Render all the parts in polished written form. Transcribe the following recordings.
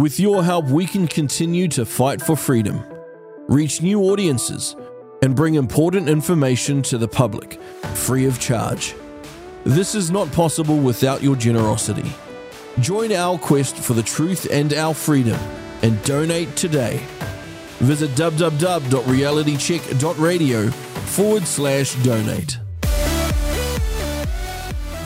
With your help, we can continue to fight for freedom, reach new audiences, and bring important information to the public, free of charge. This is not possible without your generosity. Join our quest for the truth and our freedom, and donate today. Visit www.realitycheck.radio/donate.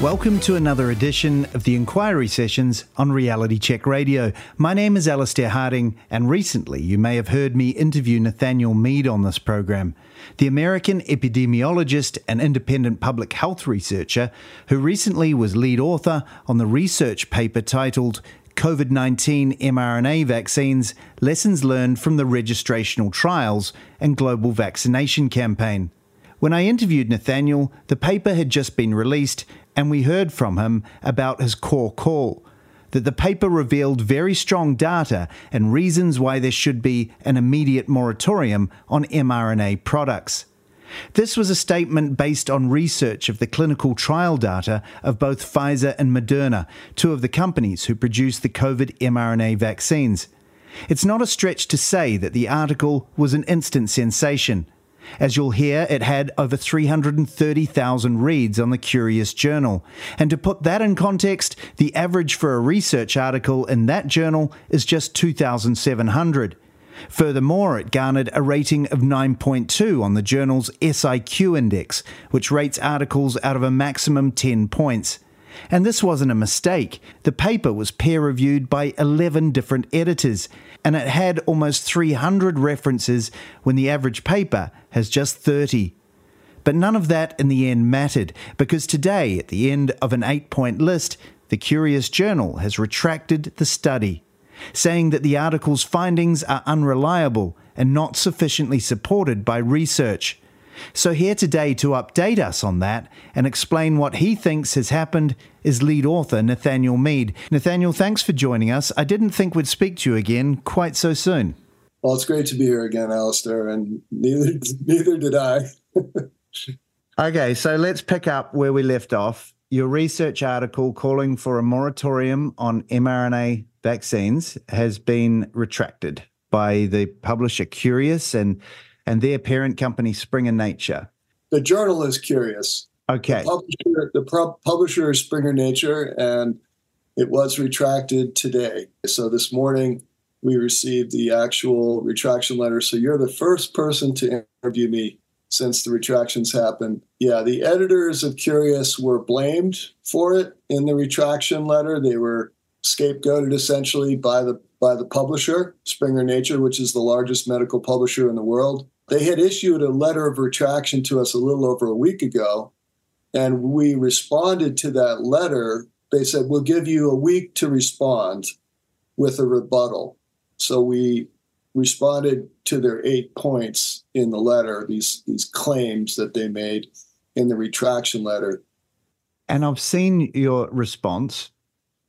Welcome to another edition of the Inquiry Sessions on Reality Check Radio. My name is Alistair Harding, and recently you may have heard me interview Nathaniel Mead on this program, the American epidemiologist and independent public health researcher who recently was lead author on the research paper titled COVID-19 mRNA Vaccines, Lessons Learned from the Registrational Trials and Global Vaccination Campaign. When I interviewed Nathaniel, the paper had just been released, and we heard from him about his core call, that the paper revealed very strong data and reasons why there should be an immediate moratorium on mRNA products. This was a statement based on research of the clinical trial data of both Pfizer and Moderna, two of the companies who produce the COVID mRNA vaccines. It's not a stretch to say that the article was an instant sensation. As you'll hear, it had over 330,000 reads on the Curious journal. And to put that in context, the average for a research article in that journal is just 2,700. Furthermore, it garnered a rating of 9.2 on the journal's SIQ index, which rates articles out of a maximum 10 points. And this wasn't a mistake. The paper was peer-reviewed by 11 different editors, and it had almost 300 references when the average paper has just 30. But none of that in the end mattered, because today, at the end of an 8-point list, the Curious Journal has retracted the study, saying that the article's findings are unreliable and not sufficiently supported by research. So here today to update us on that and explain what he thinks has happened is lead author Nathaniel Mead. Nathaniel, thanks for joining us. I didn't think we'd speak to you again quite so soon. Well, it's great to be here again, Alistair, and neither did I. Okay, so let's pick up where we left off. Your research article calling for a moratorium on mRNA vaccines has been retracted by the publisher Curious and their parent company, Springer Nature. The journal is Curious. Okay. The publisher is Springer Nature, and it was retracted today. So this morning, we received the actual retraction letter. So you're the first person to interview me since the retractions happened. Yeah, the editors of Curious were blamed for it in the retraction letter. They were scapegoated, essentially, by the publisher, Springer Nature, which is the largest medical publisher in the world. They had issued a letter of retraction to us a little over a week ago, and we responded to that letter. They said, we'll give you a week to respond with a rebuttal. So we responded to their 8 points in the letter, these claims that they made in the retraction letter. And I've seen your response,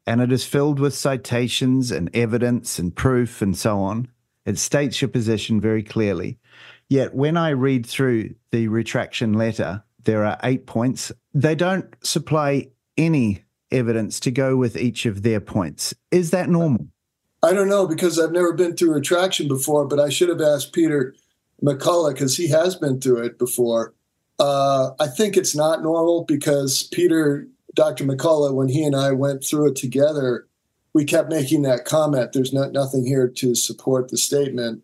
and it is filled with citations and evidence and proof and so on. It states your position very clearly. Yet when I read through the retraction letter, there are 8 points. They don't supply any evidence to go with each of their points. Is that normal? I don't know, because I've never been through retraction before, but I should have asked Peter McCullough, because he has been through it before. I think it's not normal, because Dr. McCullough, when he and I went through it together, we kept making that comment. There's nothing here to support the statement.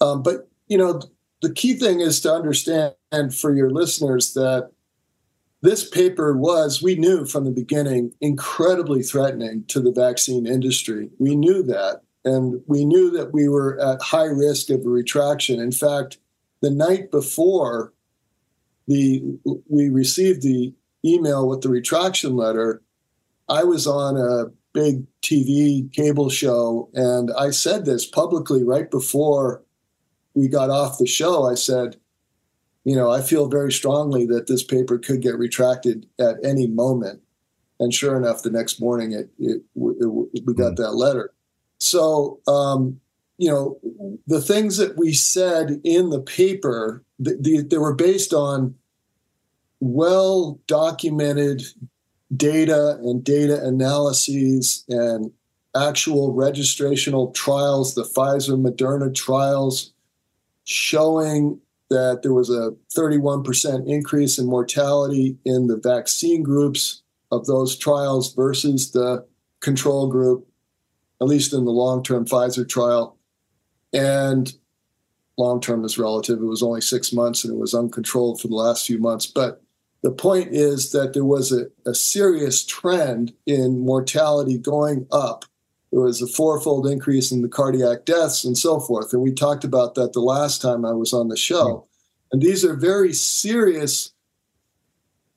But, you know, the key thing is to understand for your listeners that this paper was, we knew from the beginning, incredibly threatening to the vaccine industry. We knew that. And we knew that we were at high risk of a retraction. In fact, the night before we received the email with the retraction letter, I was on a big TV cable show, and I said this publicly right before we got off the show. I said, you know, I feel very strongly that this paper could get retracted at any moment. And sure enough, the next morning we got that letter. So, you know, the things that we said in the paper, they were based on well-documented data and data analyses and actual registrational trials, the Pfizer Moderna trials, showing that there was a 31% increase in mortality in the vaccine groups of those trials versus the control group, at least in the long-term Pfizer trial. And long-term is relative. It was only 6 months and it was uncontrolled for the last few months. But the point is that there was a serious trend in mortality going up. There was a fourfold increase in the cardiac deaths and so forth. And we talked about that the last time I was on the show. And these are very serious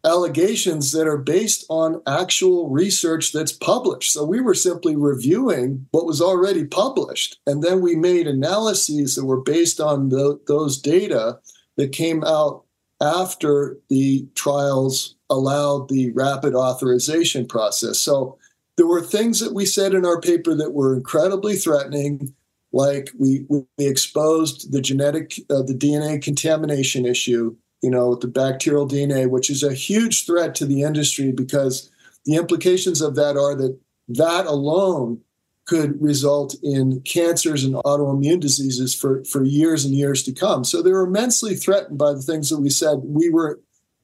allegations that are based on actual research that's published. So we were simply reviewing what was already published. And then we made analyses that were based on those data that came out after the trials allowed the rapid authorization process. So there were things that we said in our paper that were incredibly threatening, like we exposed the genetic, the DNA contamination issue, you know, with the bacterial DNA, which is a huge threat to the industry because the implications of that are that that alone could result in cancers and autoimmune diseases for years and years to come. So they were immensely threatened by the things that we said. We were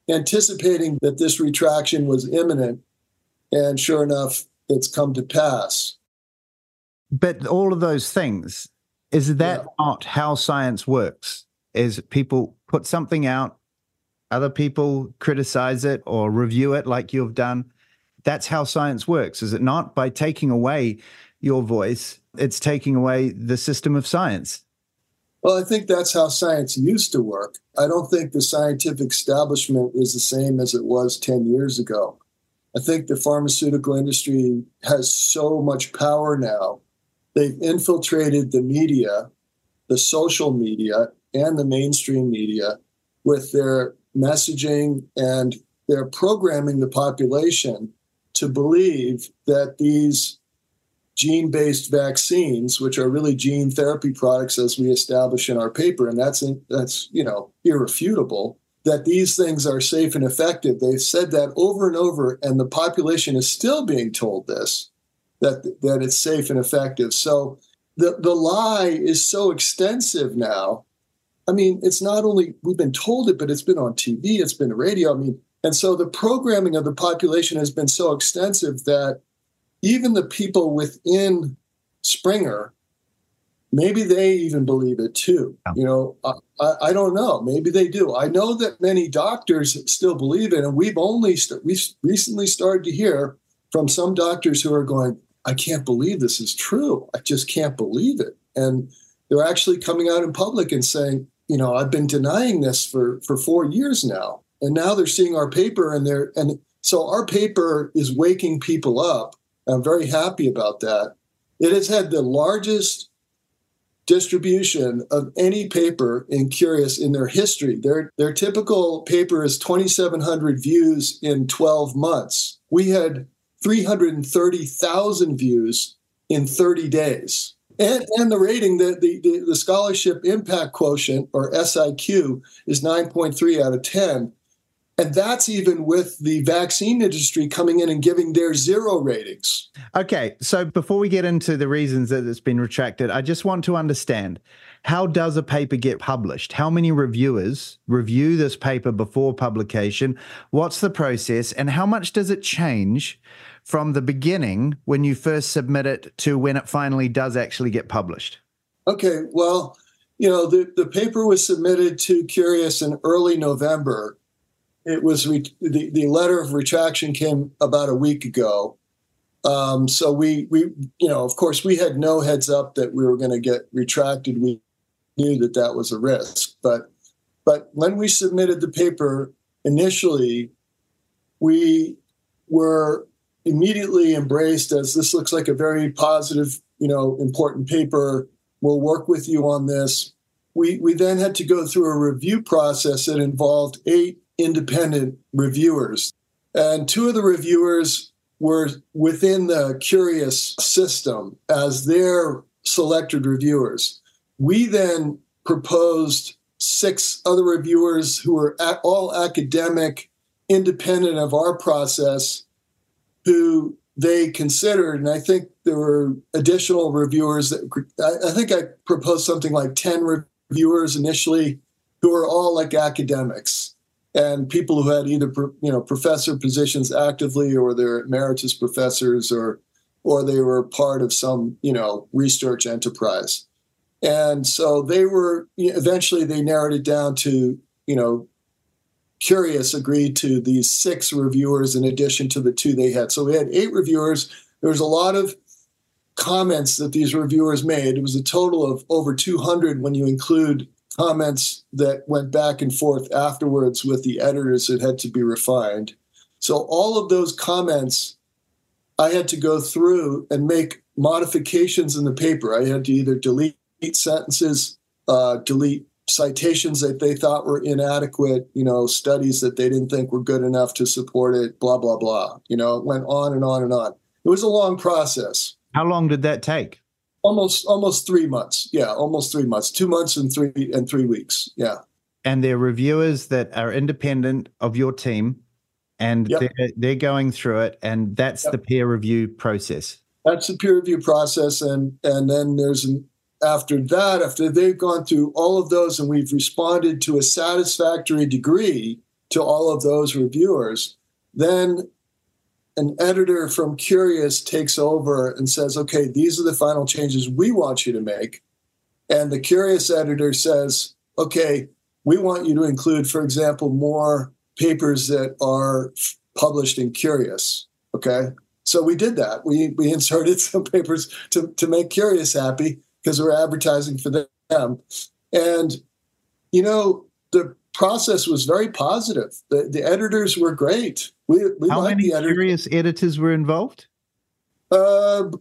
anticipating that this retraction was imminent, and sure enough, it's come to pass. But all of those things, is that not how science works? Is people put something out, other people criticize it or review it like you've done. That's how science works, is it not? By taking away your voice, it's taking away the system of science. Well, I think that's how science used to work. I don't think the scientific establishment is the same as it was 10 years ago. I think the pharmaceutical industry has so much power now. They've infiltrated the media, the social media, and the mainstream media with their messaging, and they're programming the population to believe that these gene-based vaccines, which are really gene therapy products, as we establish in our paper, and that's irrefutable, that these things are safe and effective. They've said that over and over, and the population is still being told this, that it's safe and effective. So the lie is so extensive now. I mean, it's not only we've been told it, but it's been on TV, it's been radio. I mean, and so the programming of the population has been so extensive that even the people within Springer, maybe they even believe it too. You know, I don't know. Maybe they do. I know that many doctors still believe it, and we've recently started to hear from some doctors who are going, "I can't believe this is true. I just can't believe it," and they're actually coming out in public and saying, "You know, I've been denying this for 4 years now," and now they're seeing our paper, and so our paper is waking people up. I'm very happy about that. It has had the largest distribution of any paper in Curious in their history. Their typical paper is 2,700 views in 12 months. We had 330,000 views in 30 days. And the rating, the scholarship impact quotient, or SIQ, is 9.3 out of 10. And that's even with the vaccine industry coming in and giving their zero ratings. Okay, so before we get into the reasons that it's been retracted, I just want to understand, how does a paper get published? How many reviewers review this paper before publication? What's the process? And how much does it change from the beginning when you first submit it to when it finally does actually get published? Okay, well, you know, the paper was submitted to Curious in early November. It was the letter of retraction came about a week ago. So we of course, we had no heads up that we were going to get retracted. We knew that was a risk. But when we submitted the paper initially, we were immediately embraced as, "This looks like a very positive, important paper. We'll work with you on this." We then had to go through a review process that involved 8 independent reviewers. And 2 of the reviewers were within the Curious system as their selected reviewers. We then proposed 6 other reviewers who were all academic, independent of our process, who they considered, and I think there were additional reviewers that I think I proposed something like 10 reviewers initially, who were all like academics and people who had either professor positions actively, or they're emeritus professors, or they were part of some research enterprise. And so they were, eventually they narrowed it down to, Curious agreed to these 6 reviewers in addition to the 2 they had. So we had 8 reviewers. There was a lot of comments that these reviewers made. It was a total of over 200 when you include comments that went back and forth afterwards with the editors that had to be refined. So all of those comments, I had to go through and make modifications in the paper. I had to either delete sentences, delete citations that they thought were inadequate, studies that they didn't think were good enough to support it, blah, blah, blah. It went on and on and on. It was a long process. How long did that take? Almost 3 months. Yeah, almost 3 months. 2 months and three weeks. Yeah. And they're reviewers that are independent of your team, and yep. they're going through it, and that's yep. the peer review process. That's the peer review process, and then there's an after that, after they've gone through all of those and we've responded to a satisfactory degree to all of those reviewers, then an editor from Curious takes over and says, okay, these are the final changes we want you to make. And the Curious editor says, okay, we want you to include, for example, more papers that are published in Curious, okay? So we did that. We inserted some papers to make Curious happy, because we're advertising for them. And, the process was very positive. The editors were great. How many Curious editors were involved? At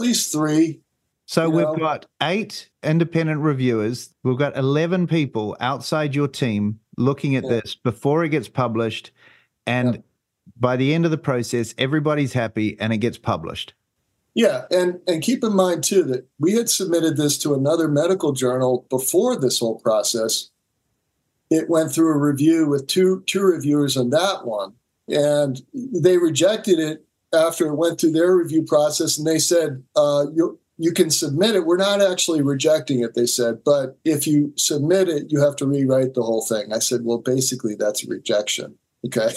least 3. So we've got 8 independent reviewers. We've got 11 people outside your team looking at this before it gets published. And by the end of the process, everybody's happy and it gets published. Yeah, and keep in mind, too, that we had submitted this to another medical journal before this whole process. It went through a review with two reviewers on that one, and they rejected it after it went through their review process, and they said, you can submit it. We're not actually rejecting it, they said, but if you submit it, you have to rewrite the whole thing. I said, well, basically, that's a rejection, okay?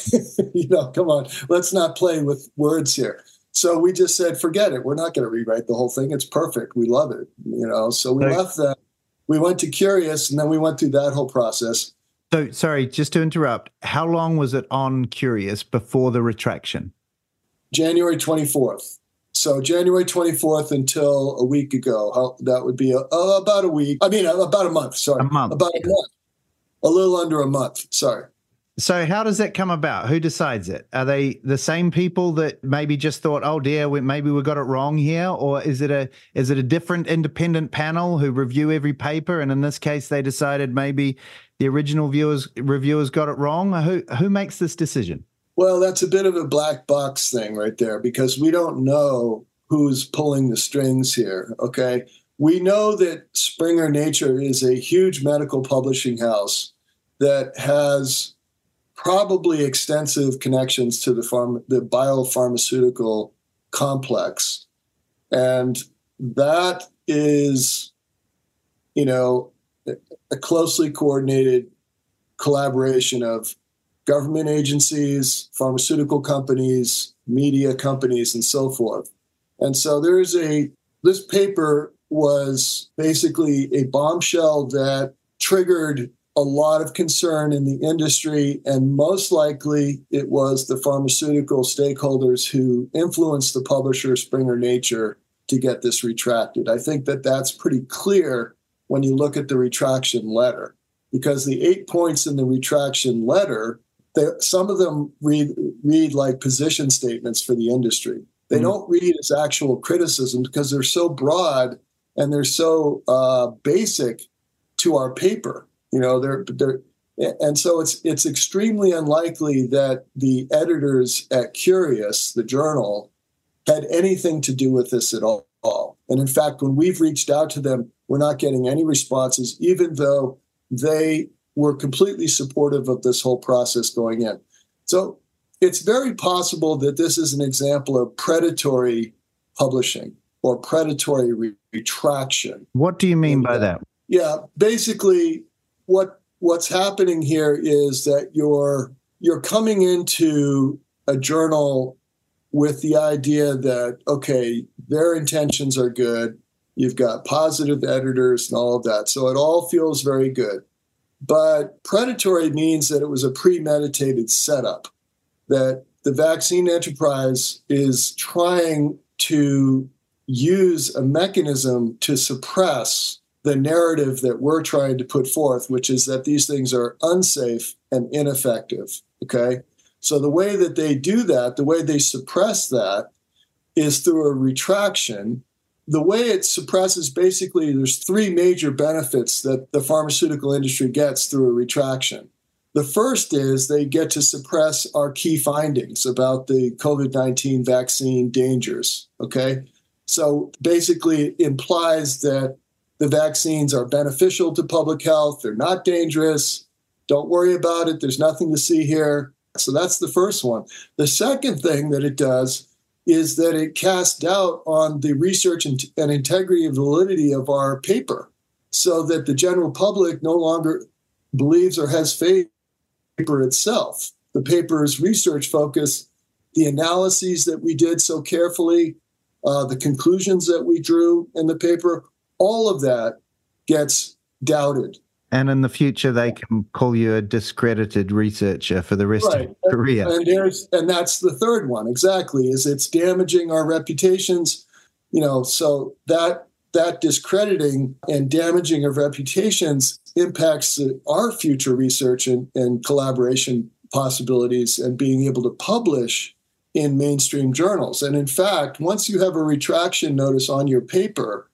Come on, let's not play with words here. So we just said, forget it. We're not going to rewrite the whole thing. It's perfect. We love it. So we left that. We went to Curious, and then we went through that whole process. So, sorry, just to interrupt, how long was it on Curious before the retraction? January 24th. So January 24th until a week ago. That would be about a week. I mean, about a month, sorry. A month. About a month. A little under a month, sorry. So how does that come about? Who decides it? Are they the same people that maybe just thought, oh dear, maybe we got it wrong here? Or is it a different independent panel who review every paper? And in this case, they decided maybe the original reviewers got it wrong? Who makes this decision? Well, that's a bit of a black box thing right there, because we don't know who's pulling the strings here, okay? We know that Springer Nature is a huge medical publishing house that has probably extensive connections to the biopharmaceutical complex. And that is, a closely coordinated collaboration of government agencies, pharmaceutical companies, media companies, and so forth. And so this paper was basically a bombshell that triggered a lot of concern in the industry, and most likely it was the pharmaceutical stakeholders who influenced the publisher, Springer Nature, to get this retracted. I think that's pretty clear when you look at the retraction letter, because the 8 points in the retraction letter, some of them read like position statements for the industry. They don't read as actual criticism, because they're so broad and they're so basic to our paper. And so it's extremely unlikely that the editors at Curious, the journal, had anything to do with this at all. And in fact, when we've reached out to them, we're not getting any responses, even though they were completely supportive of this whole process going in. So It's very possible that this is an example of predatory publishing or predatory retraction. What do you mean by that? Yeah, basically what's happening here is that you're coming into a journal with the idea that, okay, their intentions are good. You've got positive editors and all of that. So it all feels very good. But predatory means that it was a premeditated setup, that the vaccine enterprise is trying to use a mechanism to suppress the narrative that we're trying to put forth, which is that these things are unsafe and ineffective, okay? So the way that they do that, the way they suppress that, is through a retraction. The way it suppresses, basically, there's three major benefits that the pharmaceutical industry gets through a retraction. The first is they get to suppress our key findings about the COVID-19 vaccine dangers, okay? So basically, it implies that the vaccines are beneficial to public health, they're not dangerous, don't worry about it, there's nothing to see here. So that's the first one. The second thing that it does is that it casts doubt on the research and integrity and validity of our paper, so that the general public no longer believes or has faith in the paper itself. The paper's research focus, the analyses that we did so carefully, the conclusions that we drew in the paper, all of that gets doubted. And in the future, they can call you a discredited researcher for the rest of your career. And that's the third one, exactly, is it's damaging our reputations. You know, so that discrediting and damaging of reputations impacts our future research and collaboration possibilities and being able to publish in mainstream journals. And in fact, once you have a retraction notice on your paper,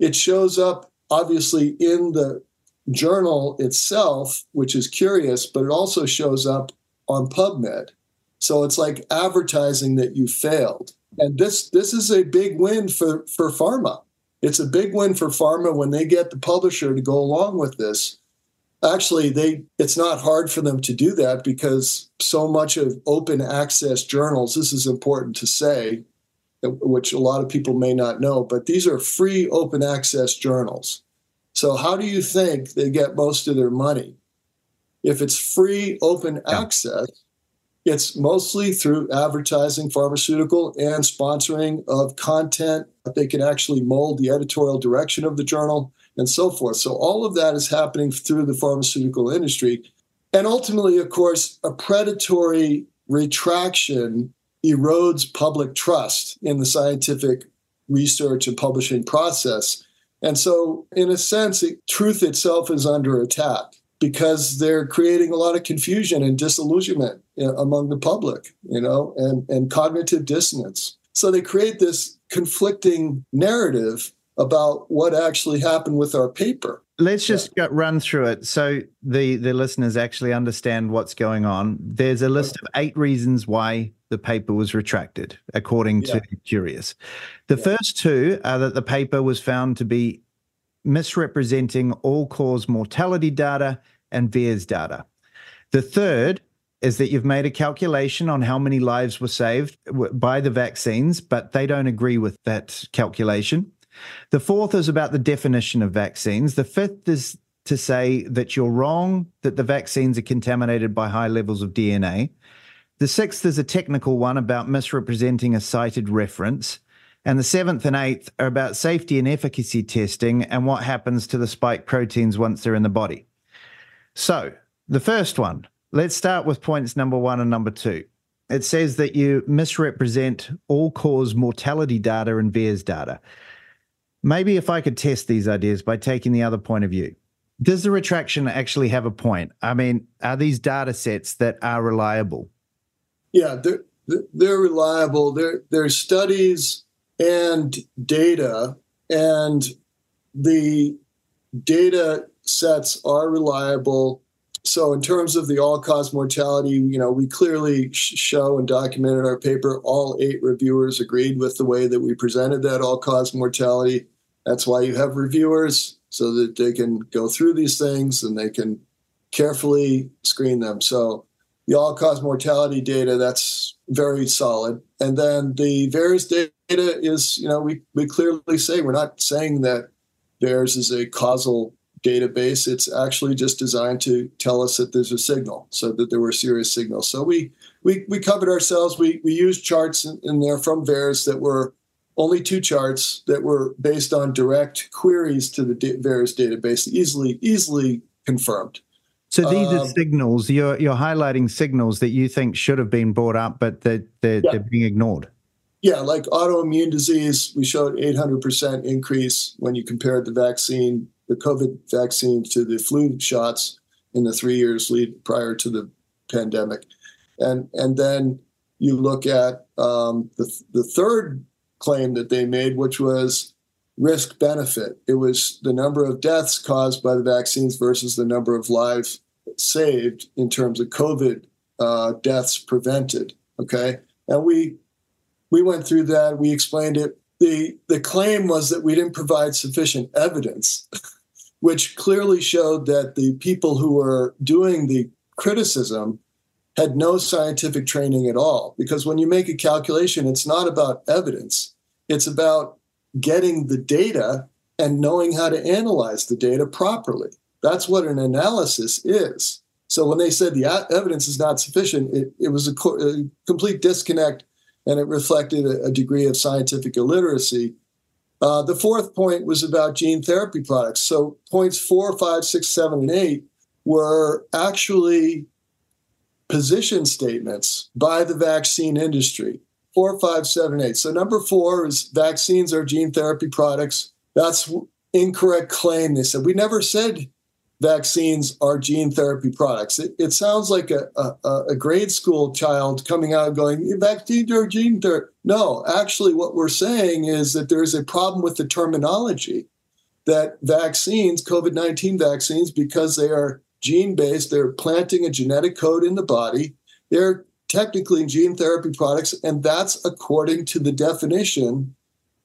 it shows up, obviously, in the journal itself, which is Curious, but it also shows up on PubMed. So it's like advertising that you failed. And this is a big win for pharma. It's a big win for pharma when they get the publisher to go along with this. Actually, it's not hard for them to do that because so much of open access journals, this is important to say, which a lot of people may not know, but these are free open access journals. So how do you think they get most of their money? If it's free open access, it's mostly through advertising, pharmaceutical, and sponsoring of content. They can actually mold the editorial direction of the journal and so forth. So all of that is happening through the pharmaceutical industry. And ultimately, of course, a predatory retraction erodes public trust in the scientific research and publishing process. And so, in a sense, truth itself is under attack because they're creating a lot of confusion and disillusionment among the public, you know, and cognitive dissonance. So they create this conflicting narrative about what actually happened with our paper. Let's just run through it so the listeners actually understand what's going on. There's a list of 8 reasons why the paper was retracted, according to Curious. The first 2 are that the paper was found to be misrepresenting all-cause mortality data and VAERS data. The third is that you've made a calculation on how many lives were saved by the vaccines, but they don't agree with that calculation. The fourth is about the definition of vaccines. The fifth is to say that you're wrong, that the vaccines are contaminated by high levels of DNA. The 6th is a technical one about misrepresenting a cited reference. And the 7th and 8th are about safety and efficacy testing and what happens to the spike proteins once they're in the body. So the first one, let's start with points number 1 and number 2. It says that you misrepresent all-cause mortality data and VAERS data. Maybe if I could test these ideas by taking the other point of view. Does the retraction actually have a point? I mean, are these data sets that are reliable? Yeah, they're reliable. There's studies and data, and the data sets are reliable. So in terms of the all-cause mortality, you know, we clearly show and document in our paper, all 8 reviewers agreed with the way that we presented that all-cause mortality. That's why you have reviewers, so that they can go through these things and they can carefully screen them. So the all-cause mortality data, that's very solid. And then the VAERS data is, you know, we clearly say we're not saying that VAERS is a causal database. It's actually just designed to tell us that there's a signal, so that there were serious signals. So we covered ourselves. We used charts in there from VAERS that were only two charts that were based on direct queries to the VAERS database, easily confirmed. So these are signals. You're highlighting signals that you think should have been brought up, but that they're being ignored. Yeah, like autoimmune disease, we showed 800% increase when you compared the vaccine, the COVID vaccine, to the flu shots in the 3 years lead prior to the pandemic. And then you look at the third claim that they made, which was risk benefit. It was the number of deaths caused by the vaccines versus the number of lives saved in terms of COVID deaths prevented. Okay, and we went through that. We explained it. The claim was that we didn't provide sufficient evidence, which clearly showed that the people who were doing the criticism had no scientific training at all. Because when you make a calculation, it's not about evidence. It's about getting the data and knowing how to analyze the data properly. That's what an analysis is. So when they said the evidence is not sufficient, it was a complete disconnect, and it reflected a degree of scientific illiteracy. The fourth point was about gene therapy products. So points 4, 5, 6, 7, and 8 were actually position statements by the vaccine industry. 4, 5, 7, 8. So number 4 is vaccines are gene therapy products. That's incorrect claim. They said, we never said vaccines are gene therapy products. It sounds like a grade school child coming out going, vaccines are gene therapy. No, actually what we're saying is that there's a problem with the terminology, that vaccines, COVID-19 vaccines, because they are gene-based, they're planting a genetic code in the body, they're technically gene therapy products, and that's according to the definition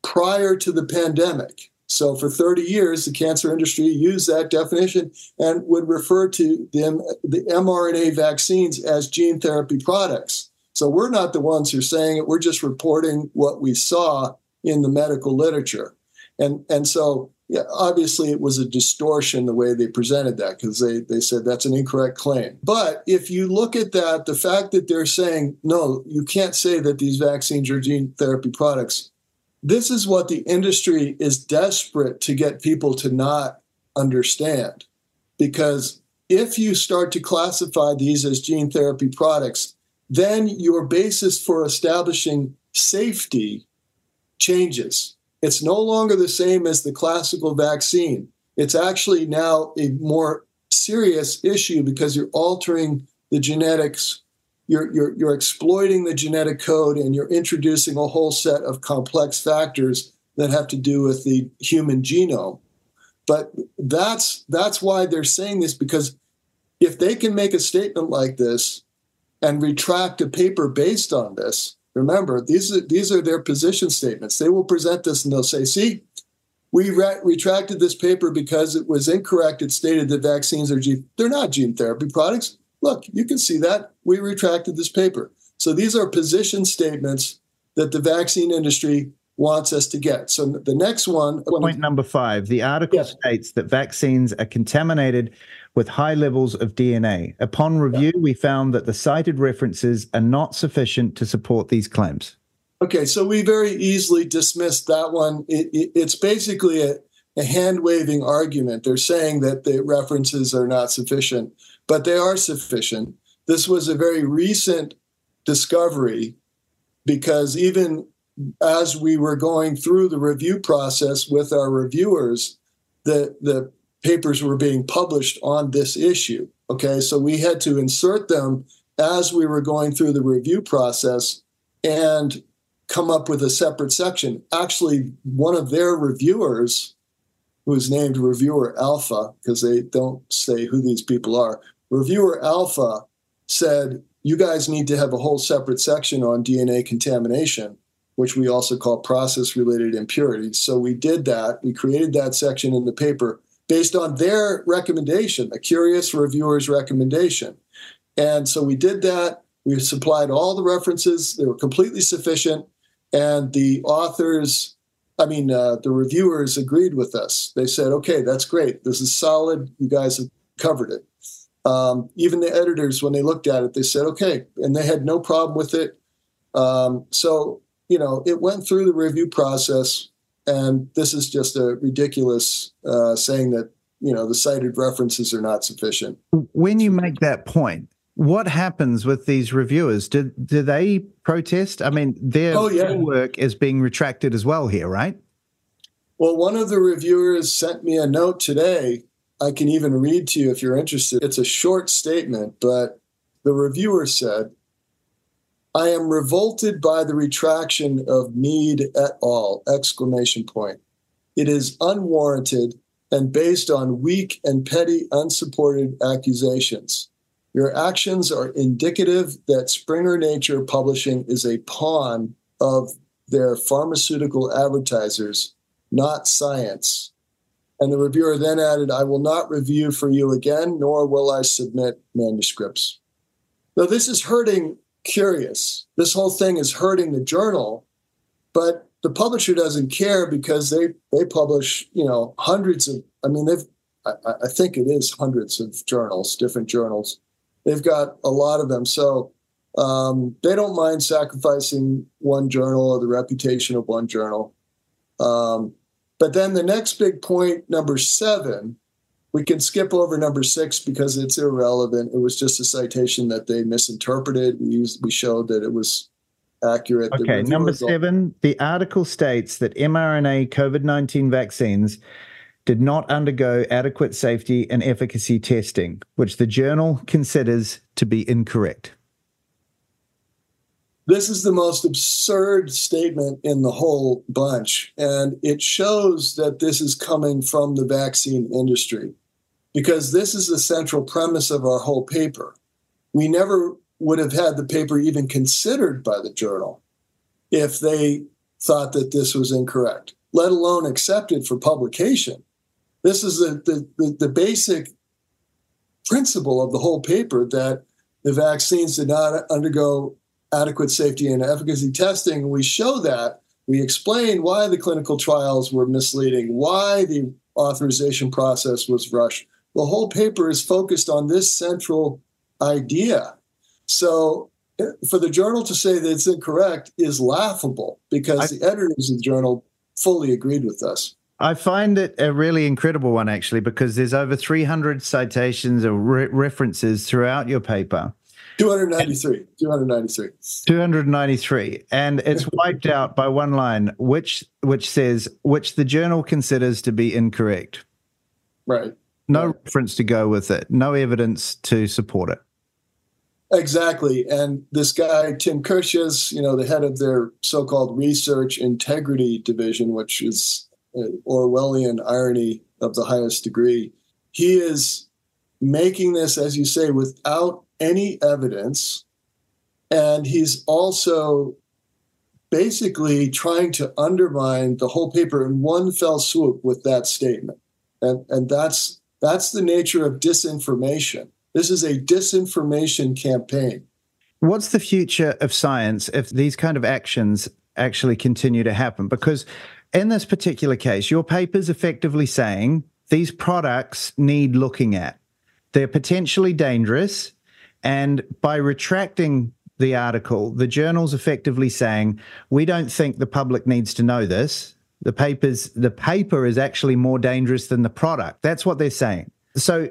prior to the pandemic. So for 30 years, the cancer industry used that definition and would refer to the mRNA vaccines as gene therapy products. So we're not the ones who are saying it. We're just reporting what we saw in the medical literature. And so, yeah, obviously it was a distortion the way they presented that, because they said that's an incorrect claim. But if you look at that, the fact that they're saying, no, you can't say that these vaccines are gene therapy products, this is what the industry is desperate to get people to not understand. Because if you start to classify these as gene therapy products, then your basis for establishing safety changes. It's no longer the same as the classical vaccine. It's actually now a more serious issue because you're altering the genetics, you're exploiting the genetic code, and you're introducing a whole set of complex factors that have to do with the human genome. But that's why they're saying this, because if they can make a statement like this and retract a paper based on this, remember, these are their position statements. They will present this and they'll say, see, we retracted this paper because it was incorrect. It stated that vaccines are they're not gene therapy products. Look, you can see that. We retracted this paper. So these are position statements that the vaccine industry wants us to get. So the next one. Point number 5, the article states that vaccines are contaminated with high levels of DNA. Upon review, we found that the cited references are not sufficient to support these claims. Okay, so we very easily dismissed that one. It's basically a hand-waving argument. They're saying that the references are not sufficient, but they are sufficient. This was a very recent discovery, because even as we were going through the review process with our reviewers, the papers were being published on this issue. Okay, so we had to insert them as we were going through the review process and come up with a separate section. Actually, one of their reviewers, who's named Reviewer Alpha, because they don't say who these people are, Reviewer Alpha said, you guys need to have a whole separate section on DNA contamination, which we also call process-related impurities. So we did that. We created that section in the paper based on their recommendation, a Curious reviewer's recommendation. And so we did that. We supplied all the references. They were completely sufficient. And the authors, the reviewers agreed with us. They said, okay, that's great. This is solid. You guys have covered it. Even the editors, when they looked at it, they said, okay. And they had no problem with it. So it went through the review process. And this is just a ridiculous saying that, the cited references are not sufficient. When you make that point, what happens with these reviewers? Do they protest? Their work is being retracted as well here, right? Well, one of the reviewers sent me a note today. I can even read to you if you're interested. It's a short statement, but the reviewer said, "I am revolted by the retraction of Mead et al. It is unwarranted and based on weak and petty unsupported accusations. Your actions are indicative that Springer Nature Publishing is a pawn of their pharmaceutical advertisers, not science." And the reviewer then added, "I will not review for you again, nor will I submit manuscripts." Now, this is hurting Curious. This whole thing is hurting the journal, but the publisher doesn't care because they publish, hundreds of, I think it is hundreds of journals, different journals. They've got a lot of them. So they don't mind sacrificing one journal or the reputation of one journal. But then the next big point, number 7, we can skip over number 6 because it's irrelevant. It was just a citation that they misinterpreted. We showed that it was accurate. Okay, number 7, the article states that mRNA COVID-19 vaccines did not undergo adequate safety and efficacy testing, which the journal considers to be incorrect. This is the most absurd statement in the whole bunch, and it shows that this is coming from the vaccine industry because this is the central premise of our whole paper. We never would have had the paper even considered by the journal if they thought that this was incorrect, let alone accepted for publication. This is the basic principle of the whole paper, that the vaccines did not undergo adequate safety and efficacy testing. We show that. We explain why the clinical trials were misleading, why the authorization process was rushed. The whole paper is focused on this central idea. So for the journal to say that it's incorrect is laughable because the editors of the journal fully agreed with us. I find it a really incredible one, actually, because there's over 300 citations or references throughout your paper. 293. And it's wiped out by one line, which says, which the journal considers to be incorrect. Right. No reference to go with it. No evidence to support it. Exactly. And this guy, Tim Kirsch, is, the head of their so-called research integrity division, which is an Orwellian irony of the highest degree. He is making this, as you say, without any evidence, and he's also basically trying to undermine the whole paper in one fell swoop with that statement. And that's the nature of disinformation. This is a disinformation campaign. What's the future of science if these kind of actions actually continue to happen? Because in this particular case, your paper's effectively saying these products need looking at. They're potentially dangerous. And by retracting the article, the journal's effectively saying, we don't think the public needs to know this. The paper is actually more dangerous than the product. That's what they're saying. So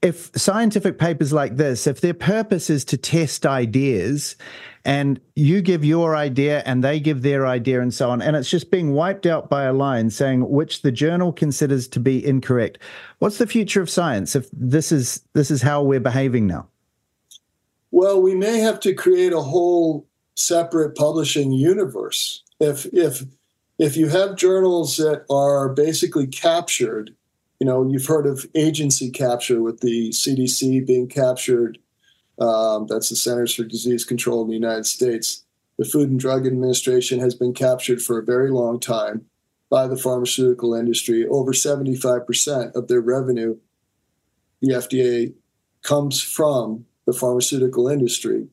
if scientific papers like this, if their purpose is to test ideas and you give your idea and they give their idea and so on, and it's just being wiped out by a line saying which the journal considers to be incorrect, what's the future of science if this is how we're behaving now? Well, we may have to create a whole separate publishing universe. If you have journals that are basically captured, you've heard of agency capture with the CDC being captured. That's the Centers for Disease Control in the United States. The Food and Drug Administration has been captured for a very long time by the pharmaceutical industry. Over 75% of their revenue, the FDA, comes from the pharmaceutical industry.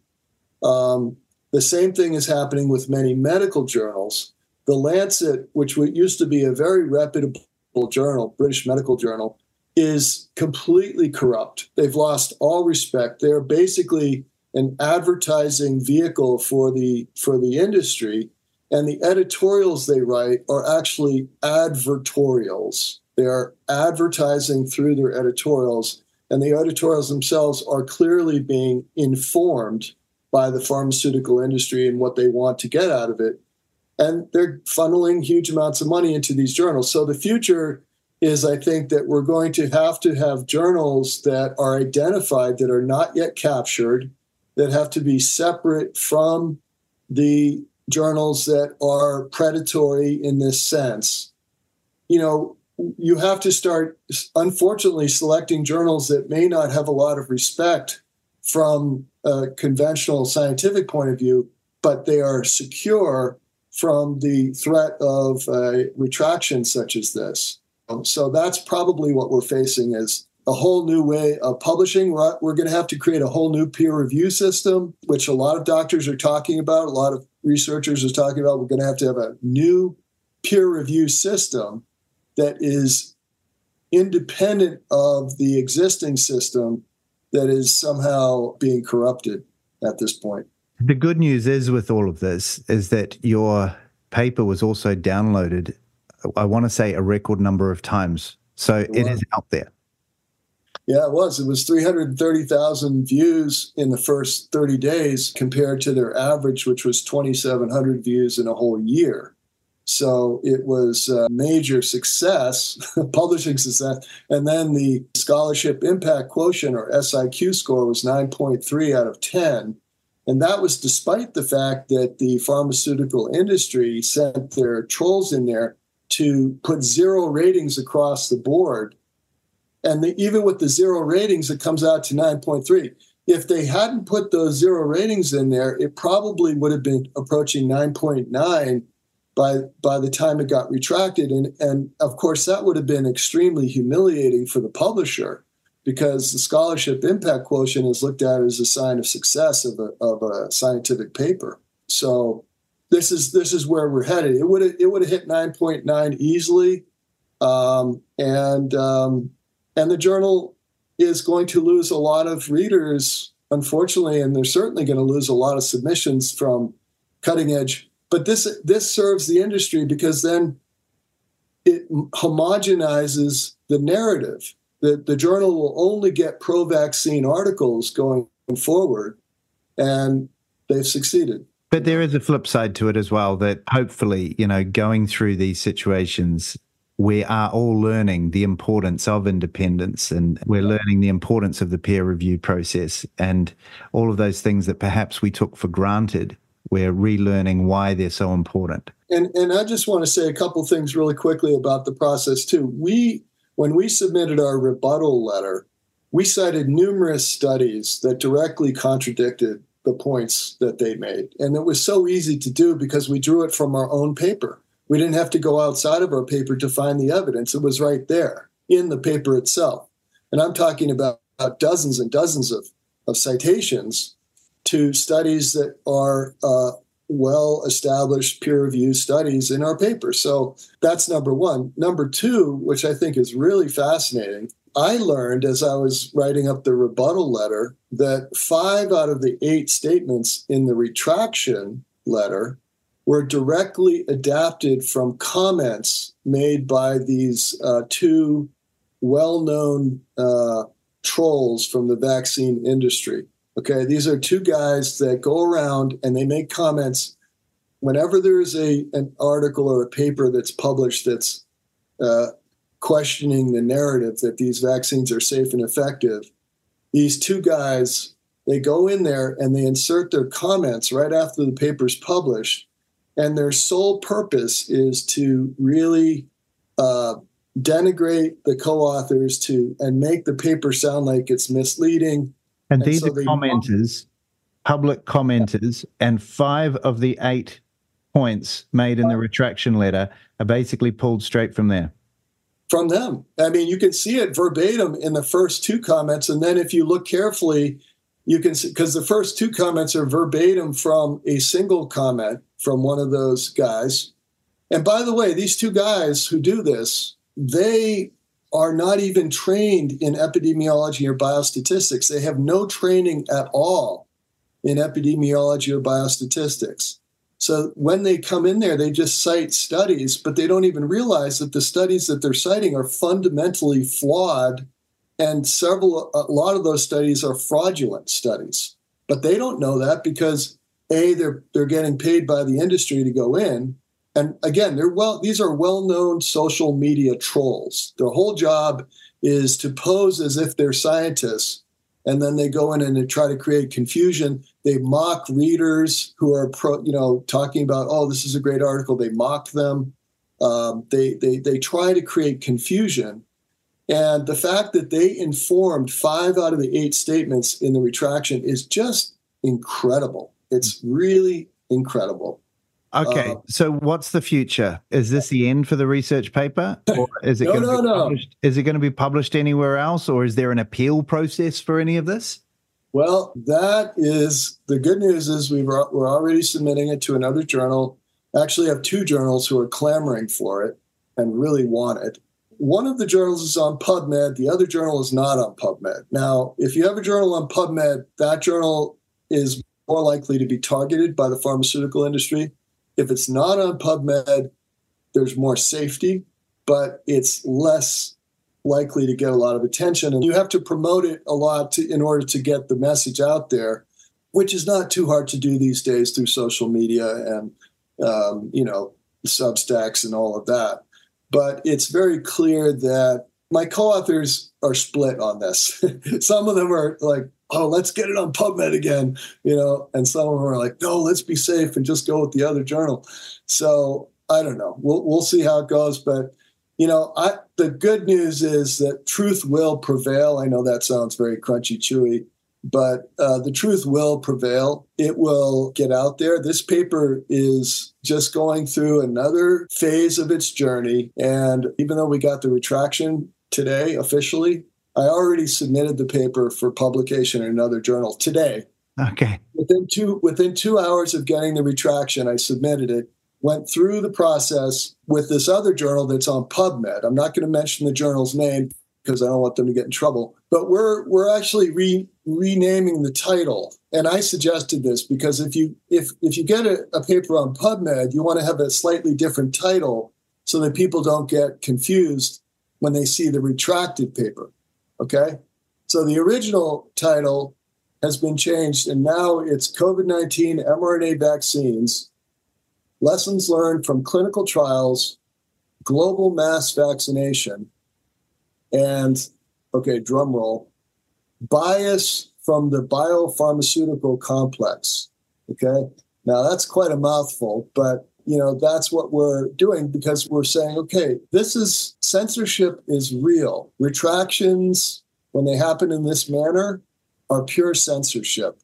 The same thing is happening with many medical journals. The Lancet, which used to be a very reputable journal, British Medical Journal, is completely corrupt. They've lost all respect. They're basically an advertising vehicle for the industry, and the editorials they write are actually advertorials. They are advertising through their editorials, and the editorials themselves are clearly being informed by the pharmaceutical industry and what they want to get out of it. And they're funneling huge amounts of money into these journals. So the future is, I think, that we're going to have journals that are identified, that are not yet captured, that have to be separate from the journals that are predatory in this sense. You know, you have to start, unfortunately, selecting journals that may not have a lot of respect from a conventional scientific point of view, but they are secure from the threat of retraction such as this. So that's probably what we're facing, is a whole new way of publishing. We're going to have to create a whole new peer review system, which a lot of doctors are talking about, a lot of researchers are talking about. We're going to have a new peer review system that is independent of the existing system that is somehow being corrupted at this point. The good news is with all of this is that your paper was also downloaded, I want to say, a record number of times. So it is out there. Yeah, it was. It was 330,000 views in the first 30 days compared to their average, which was 2,700 views in a whole year. So it was a major success, publishing success. And then the scholarship impact quotient, or SIQ score, was 9.3 out of 10. And that was despite the fact that the pharmaceutical industry sent their trolls in there to put zero ratings across the board. And even with the zero ratings, it comes out to 9.3. If they hadn't put those zero ratings in there, it probably would have been approaching 9.9 by the time it got retracted. And of course, that would have been extremely humiliating for the publisher, because the scholarship impact quotient is looked at as a sign of success of a scientific paper. So this is where we're headed. It would have hit 9.9 easily, and the journal is going to lose a lot of readers, unfortunately, and they're certainly going to lose a lot of submissions from cutting edge. But this serves the industry, because then it homogenizes the narrative. The journal will only get pro-vaccine articles going forward, and they've succeeded. But there is a flip side to it as well, that hopefully, you know, going through these situations, we are all learning the importance of independence, and we're learning the importance of the peer review process, and all of those things that perhaps we took for granted. We're relearning why they're so important. And I just want to say a couple things really quickly about the process too. When we submitted our rebuttal letter, we cited numerous studies that directly contradicted the points that they made. And it was so easy to do because we drew it from our own paper. We didn't have to go outside of our paper to find the evidence. It was right there in the paper itself. And I'm talking about dozens and dozens of citations to studies that are well-established peer-reviewed studies in our paper. So that's number one. Number two, which I think is really fascinating, I learned as I was writing up the rebuttal letter that 5 out of the 8 statements in the retraction letter were directly adapted from comments made by these two well-known trolls from the vaccine industry. Okay, these are two guys that go around and they make comments whenever there is an article or a paper that's published that's questioning the narrative that these vaccines are safe and effective. These two guys, they go in there and they insert their comments right after the paper's published, and their sole purpose is to really denigrate the co-authors and make the paper sound like it's misleading. And these are commenters, public commenters, and 5 of the 8 points made in the retraction letter are basically pulled straight from there. From them. I mean, you can see it verbatim in the first 2 comments, and then if you look carefully you can see, because the first two comments are verbatim from a single comment from one of those guys. And by the way, these two guys who do this, they are not even trained in epidemiology or biostatistics. They have no training at all in epidemiology or biostatistics. So when they come in there, they just cite studies, but they don't even realize that the studies that they're citing are fundamentally flawed, and a lot of those studies are fraudulent studies. But they don't know that because A, they're getting paid by the industry to go in. And again, these are well-known social media trolls. Their whole job is to pose as if they're scientists, and then they go in and they try to create confusion. They mock readers who are talking about, oh, this is a great article. They mock them. They try to create confusion. And the fact that they informed 5 out of the 8 statements in the retraction is just incredible. It's really incredible. Okay, so what's the future? Is this the end for the research paper, or is it published? Is it going to be published anywhere else, or is there an appeal process for any of this? Well, that is the good news. Is we're already submitting it to another journal. Actually, I have 2 journals who are clamoring for it and really want it. One of the journals is on PubMed. The other journal is not on PubMed. Now, if you have a journal on PubMed, that journal is more likely to be targeted by the pharmaceutical industry. If it's not on PubMed, there's more safety, but it's less likely to get a lot of attention. And you have to promote it a lot in order to get the message out there, which is not too hard to do these days through social media and, Substacks and all of that. But it's very clear that my co-authors are split on this. Some of them are like, oh, let's get it on PubMed again, and some of them are like, no, let's be safe and just go with the other journal. So I don't know. We'll see how it goes. But, the good news is that truth will prevail. I know that sounds very crunchy, chewy, but the truth will prevail. It will get out there. This paper is just going through another phase of its journey. And even though we got the retraction today officially, I already submitted the paper for publication in another journal today. Okay. Within two hours of getting the retraction, I submitted it, went through the process with this other journal that's on PubMed. I'm not going to mention the journal's name because I don't want them to get in trouble. But we're actually renaming the title. And I suggested this because if you get a paper on PubMed, you want to have a slightly different title so that people don't get confused when they see the retracted paper. Okay, so the original title has been changed, and now it's COVID-19 mRNA Vaccines, Lessons Learned from Clinical Trials, Global Mass Vaccination, and, okay, drum roll, Bias from the Biopharmaceutical Complex. Okay, now that's quite a mouthful, but that's what we're doing because we're saying, okay, this is censorship is real. Retractions, when they happen in this manner, are pure censorship.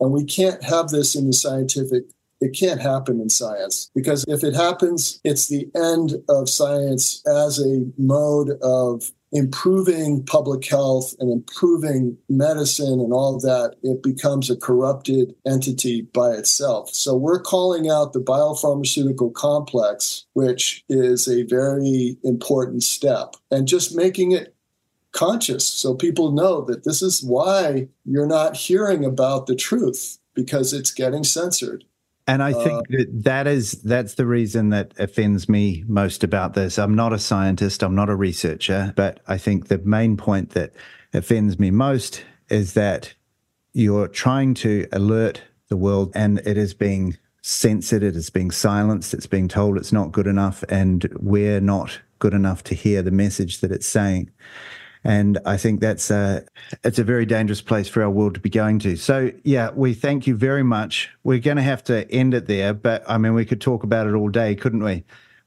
And we can't have this in the scientific, it can't happen in science because if it happens, it's the end of science as a mode of improving public health and improving medicine and all of that. It becomes a corrupted entity by itself. So we're calling out the biopharmaceutical complex, which is a very important step, and just making it conscious so people know that this is why you're not hearing about the truth, because it's getting censored. And I think that's the reason that offends me most about this. I'm not a scientist, I'm not a researcher, but I think the main point that offends me most is that you're trying to alert the world and it is being censored, it is being silenced, it's being told it's not good enough and we're not good enough to hear the message that it's saying. And I think that's it's a very dangerous place for our world to be going to. So, yeah, we thank you very much. We're going to have to end it there, but, we could talk about it all day, couldn't we?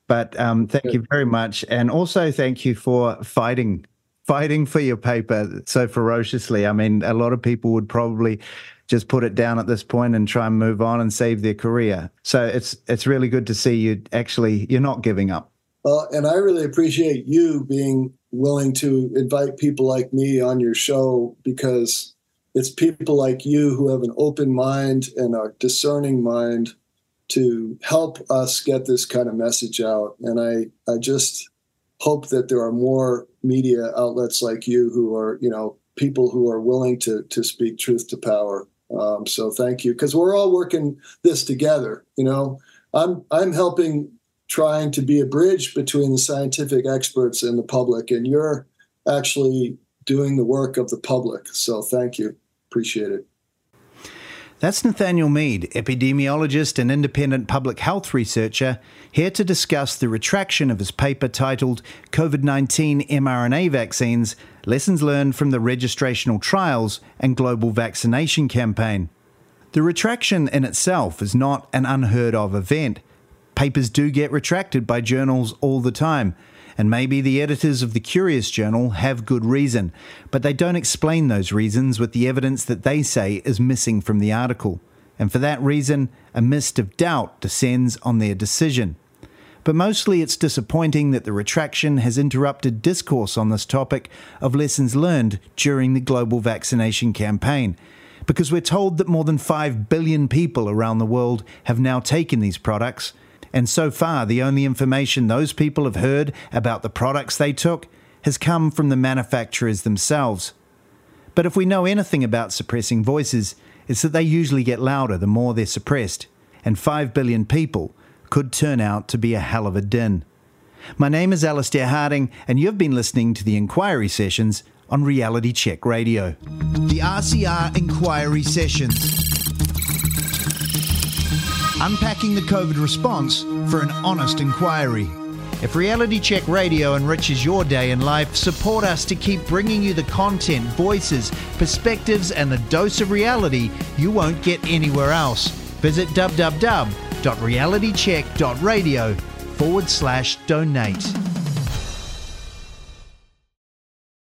But thank you very much. And also thank you for fighting for your paper so ferociously. A lot of people would probably just put it down at this point and try and move on and save their career. So it's really good to see you actually, you're not giving up. Well, and I really appreciate you being willing to invite people like me on your show because It's people like you who have an open mind and a discerning mind to help us get this kind of message out. And I just hope that there are more media outlets like you who are, you know, people who are willing to speak truth to power. So thank you, because we're all working this together. You know, I'm helping trying to be a bridge between the scientific experts and the public, and you're actually doing the work of the public. So thank you. Appreciate it. That's Nathaniel Mead, epidemiologist and independent public health researcher, here to discuss the retraction of his paper titled COVID-19 mRNA Vaccines, Lessons Learned from the Registrational Trials and Global Vaccination Campaign. The retraction in itself is not an unheard of event. Papers do get retracted by journals all the time, and maybe the editors of the Curious Journal have good reason, but they don't explain those reasons with the evidence that they say is missing from the article. And for that reason, a mist of doubt descends on their decision. But mostly it's disappointing that the retraction has interrupted discourse on this topic of lessons learned during the global vaccination campaign, because we're told that more than 5 billion people around the world have now taken these products. And so far, the only information those people have heard about the products they took has come from the manufacturers themselves. But if we know anything about suppressing voices, it's that they usually get louder the more they're suppressed. And 5 billion people could turn out to be a hell of a din. My name is Alistair Harding, and you've been listening to the Inquiry Sessions on Reality Check Radio. The RCR Inquiry Sessions. Unpacking the COVID response for an honest inquiry. If Reality Check Radio enriches your day and life, support us to keep bringing you the content, voices, perspectives, and the dose of reality you won't get anywhere else. Visit www.realitycheck.radio/donate.